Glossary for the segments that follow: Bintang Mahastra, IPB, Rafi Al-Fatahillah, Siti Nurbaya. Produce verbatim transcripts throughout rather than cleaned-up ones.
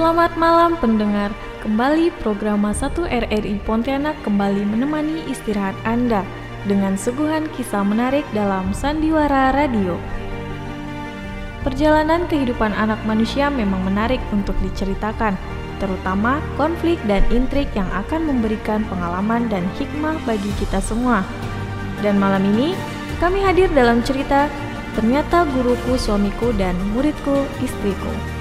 Selamat malam pendengar, kembali program satu R R I Pontianak kembali menemani istirahat Anda dengan suguhan kisah menarik dalam Sandiwara Radio. Perjalanan kehidupan anak manusia memang menarik untuk diceritakan, terutama konflik dan intrik yang akan memberikan pengalaman dan hikmah bagi kita semua. Dan malam ini, kami hadir dalam cerita Ternyata Guruku Suamiku dan Muridku Istriku.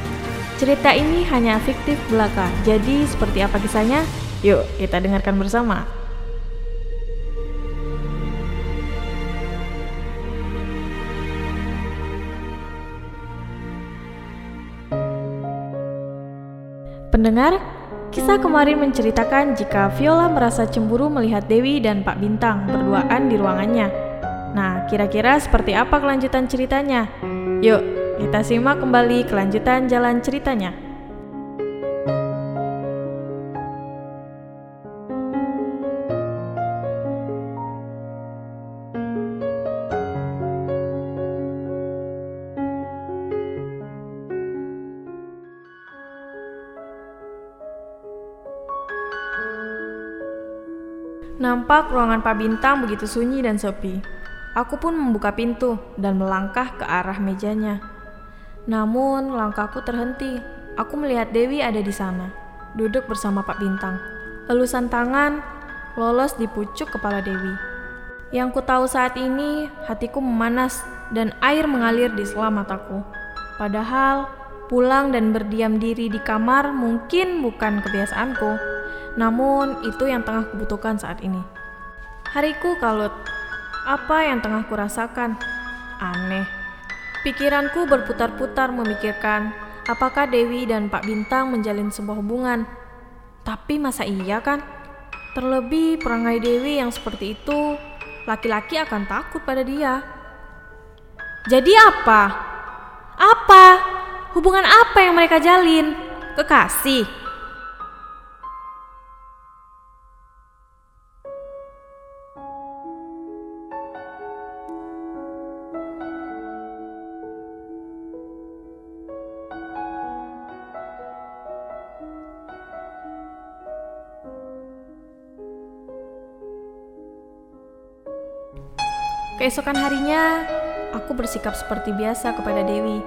Cerita ini hanya fiktif belaka, jadi seperti apa kisahnya? Yuk kita dengarkan bersama. Pendengar, kisah kemarin menceritakan jika Viola merasa cemburu melihat Dewi dan Pak Bintang berduaan di ruangannya. Nah, kira-kira seperti apa kelanjutan ceritanya? Yuk kita simak kembali kelanjutan jalan ceritanya. Nampak ruangan Pak Bintang begitu sunyi dan sepi. Aku pun membuka pintu dan melangkah ke arah mejanya. Namun, langkahku terhenti. Aku melihat Dewi ada di sana, duduk bersama Pak Bintang. Elusan tangan lolos di pucuk kepala Dewi. Yang ku tahu saat ini, hatiku memanas dan air mengalir di sela mataku. Padahal, pulang dan berdiam diri di kamar mungkin bukan kebiasaanku. Namun, itu yang tengah kubutuhkan saat ini. Hariku kalut. Apa yang tengah kurasakan? Aneh. Pikiranku berputar-putar memikirkan apakah Dewi dan Pak Bintang menjalin sebuah hubungan. Tapi masa iya kan? Terlebih perangai Dewi yang seperti itu, laki-laki akan takut pada dia. Jadi apa? Apa? Hubungan apa yang mereka jalin? Kekasih? Keesokan harinya, aku bersikap seperti biasa kepada Dewi.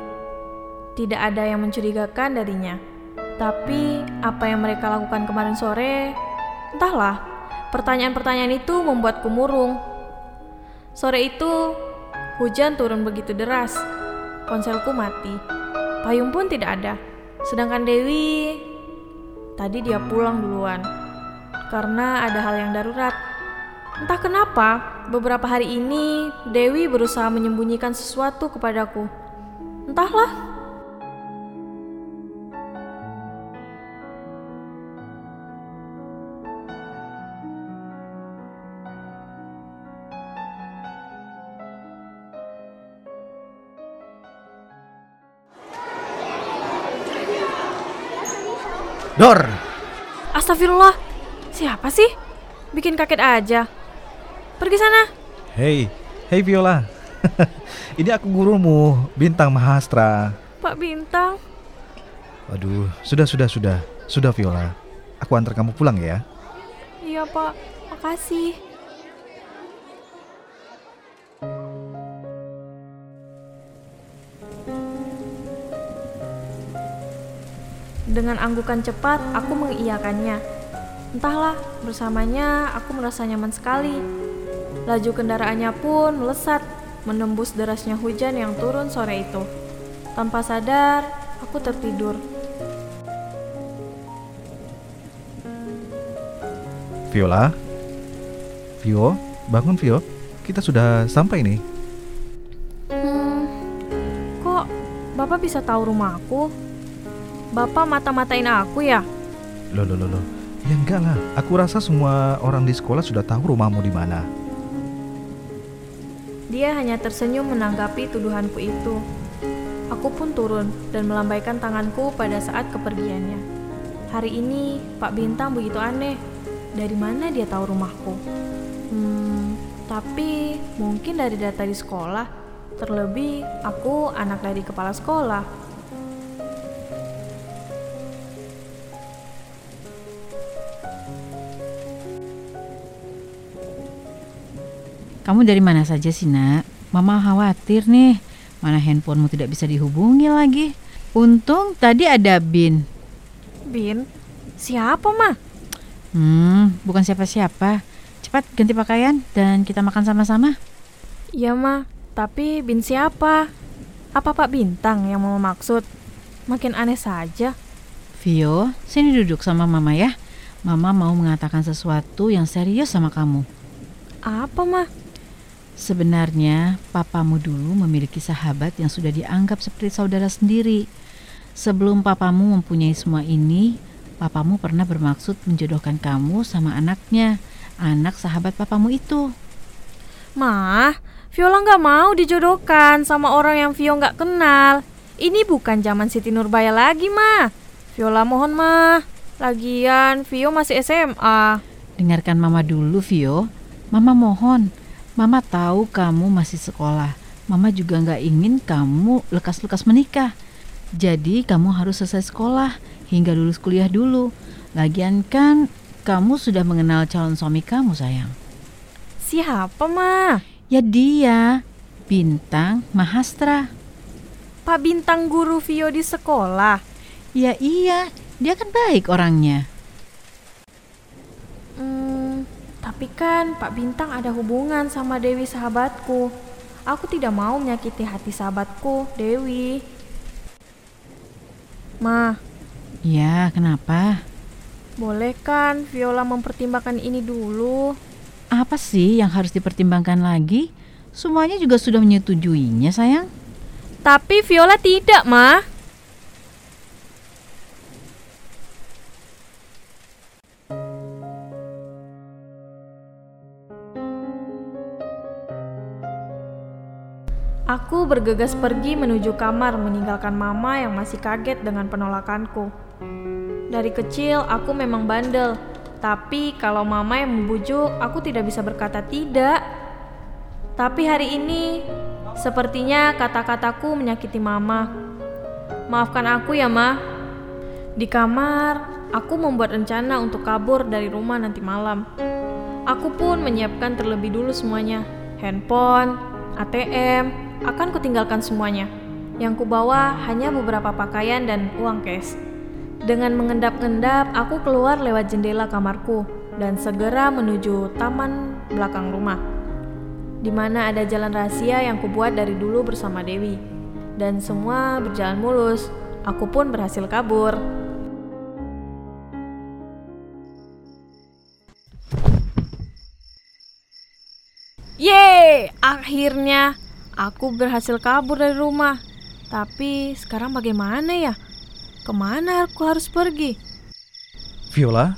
Tidak ada yang mencurigakan darinya. Tapi, apa yang mereka lakukan kemarin sore? Entahlah, pertanyaan-pertanyaan itu membuatku murung. Sore itu, hujan turun begitu deras. Ponselku mati. Payung pun tidak ada. Sedangkan Dewi, tadi dia pulang duluan. Karena ada hal yang darurat. Entah kenapa, beberapa hari ini Dewi berusaha menyembunyikan sesuatu kepadaku. Entahlah. Dor. Astagfirullah. Siapa sih? Bikin kaget aja. Pergi sana. Hei, hei Viola. Ini aku gurumu, Bintang Mahastra. Pak Bintang. Aduh, sudah, sudah, sudah. Sudah Viola, aku antar kamu pulang ya. Iya Pak, makasih. Dengan anggukan cepat, aku mengiyakannya. Entahlah, bersamanya aku merasa nyaman sekali. Laju kendaraannya pun melesat, menembus derasnya hujan yang turun sore itu. Tanpa sadar, aku tertidur. Viola? Vio, bangun Vio. Kita sudah sampai nih. Hmm, kok Bapak bisa tahu rumah aku? Bapak mata-matain aku ya? Loh, loh, loh, loh. Ya enggak lah. Aku rasa semua orang di sekolah sudah tahu rumahmu di mana. Dia hanya tersenyum menanggapi tuduhanku itu. Aku pun turun dan melambaikan tanganku pada saat kepergiannya. Hari ini, Pak Bintang begitu aneh. Dari mana dia tahu rumahku? Hmm, tapi mungkin dari data di sekolah. Terlebih, aku anak dari kepala sekolah. Kamu dari mana saja sih, Nak? Mama khawatir nih, mana handphonemu tidak bisa dihubungi lagi. Untung tadi ada Bin. Bin? Siapa, Ma? Hmm, bukan siapa-siapa. Cepat ganti pakaian dan kita makan sama-sama. Iya, Ma. Tapi Bin siapa? Apa Pak Bintang yang mau maksud? Makin aneh saja. Vio, sini duduk sama Mama ya. Mama mau mengatakan sesuatu yang serius sama kamu. Apa, Ma? Sebenarnya, papamu dulu memiliki sahabat yang sudah dianggap seperti saudara sendiri. Sebelum papamu mempunyai semua ini, papamu pernah bermaksud menjodohkan kamu sama anaknya, anak sahabat papamu itu. Ma, Viola gak mau dijodohkan sama orang yang Vio gak kenal. Ini bukan zaman Siti Nurbaya lagi, Ma. Viola mohon, Ma. Lagian, Vio masih S M A. Dengarkan Mama dulu, Vio. Mama mohon. Mama tahu kamu masih sekolah. Mama juga gak ingin kamu lekas-lekas menikah. Jadi kamu harus selesai sekolah hingga lulus kuliah dulu. Lagian kan kamu sudah mengenal calon suami kamu, sayang. Siapa, Ma? Ya dia, Bintang Mahastra. Pak Bintang guru Vio di sekolah? Ya iya, dia kan baik orangnya. Hmm... Tapi kan Pak Bintang ada hubungan sama Dewi sahabatku. Aku tidak mau menyakiti hati sahabatku, Dewi. Ma. Ya, kenapa? Boleh kan Viola mempertimbangkan ini dulu? Apa sih yang harus dipertimbangkan lagi? Semuanya juga sudah menyetujuinya, sayang. Tapi Viola tidak, Ma. Aku bergegas pergi menuju kamar meninggalkan Mama yang masih kaget dengan penolakanku. Dari kecil aku memang bandel, tapi kalau Mama yang membujuk, aku tidak bisa berkata tidak. Tapi hari ini, sepertinya kata-kataku menyakiti Mama. Maafkan aku ya, Ma. Di kamar, aku membuat rencana untuk kabur dari rumah nanti malam. Aku pun menyiapkan terlebih dulu semuanya, handphone, A T M, akan kutinggalkan semuanya. Yang kubawa hanya beberapa pakaian dan uang cash. Dengan mengendap-endap, aku keluar lewat jendela kamarku dan segera menuju taman belakang rumah, di mana ada jalan rahasia yang kubuat dari dulu bersama Dewi. Dan semua berjalan mulus. Aku pun berhasil kabur. Yeay! Akhirnya aku berhasil kabur dari rumah. Tapi sekarang bagaimana ya? Kemana aku harus pergi? Viola?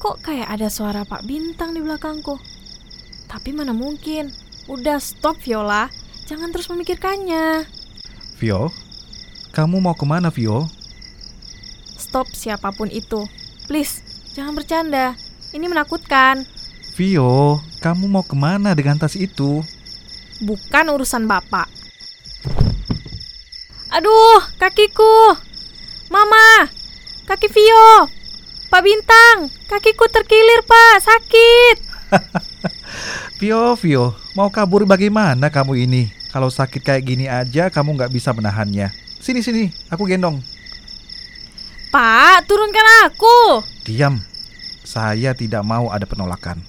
Kok kayak ada suara Pak Bintang di belakangku? Tapi mana mungkin. Udah stop, Viola. Jangan terus memikirkannya. Vio? Kamu mau kemana, Vio? Stop siapapun itu. Please, jangan bercanda. Ini menakutkan. Vio, kamu mau kemana dengan tas itu? Bukan urusan bapak. Aduh, kakiku. Mama, kaki Vio. Pak Bintang, kakiku terkilir, Pak. Sakit. Vio, Vio, mau kabur bagaimana kamu ini? Kalau sakit kayak gini aja, kamu gak bisa menahannya. Sini, sini, aku gendong. Pak, turunkan aku. Diam, saya tidak mau ada penolakan.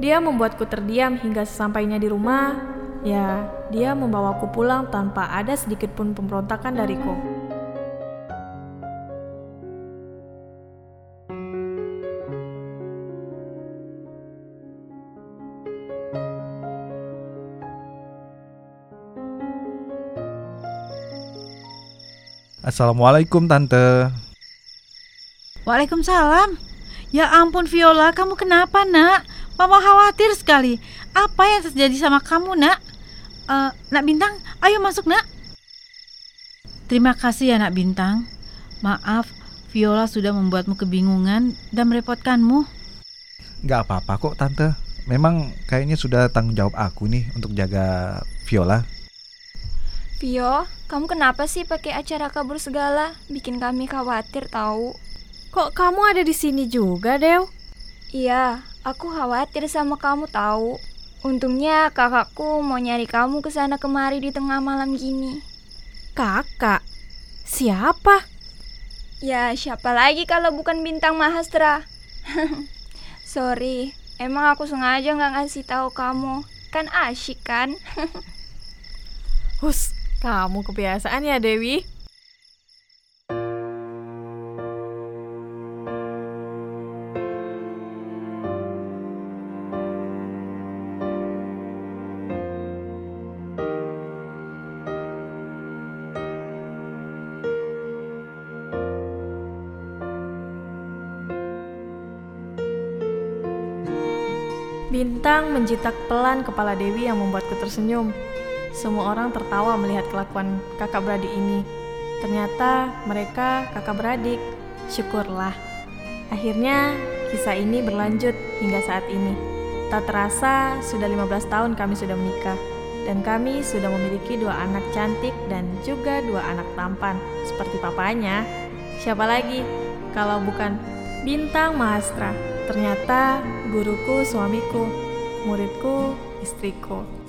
Dia membuatku terdiam hingga sesampainya di rumah. Ya, dia membawaku pulang tanpa ada sedikit pun pemberontakan dariku. Assalamualaikum, Tante. Waalaikumsalam. Ya ampun, Viola, kamu kenapa, Nak? Mama khawatir sekali. Apa yang terjadi sama kamu, Nak? Uh, Nak Bintang, ayo masuk, Nak. Terima kasih ya, Nak Bintang. Maaf, Viola sudah membuatmu kebingungan dan merepotkanmu. Gak apa-apa kok, Tante. Memang kayaknya sudah tanggung jawab aku nih untuk jaga Viola. Vio, kamu kenapa sih pakai acara kabur segala? Bikin kami khawatir tahu. Kok kamu ada di sini juga, Dew? Iya, Aku khawatir sama kamu tahu. Untungnya kakakku mau nyari kamu kesana kemari di tengah malam gini. Kakak? Siapa? Ya siapa lagi kalau bukan Bintang Mahastra. Sorry, emang aku sengaja gak ngasih tahu kamu. Kan asyik kan? Hus, kamu kebiasaan ya Dewi. Bintang menjitak pelan kepala Dewi yang membuatku tersenyum. Semua orang tertawa melihat kelakuan kakak beradik ini. Ternyata mereka kakak beradik. Syukurlah. Akhirnya kisah ini berlanjut hingga saat ini. Tak terasa sudah lima belas tahun kami sudah menikah. Dan kami sudah memiliki dua anak cantik dan juga dua anak tampan. Seperti papanya. Siapa lagi kalau bukan Bintang Mahastra. Ternyata guruku suamiku, muridku istriku.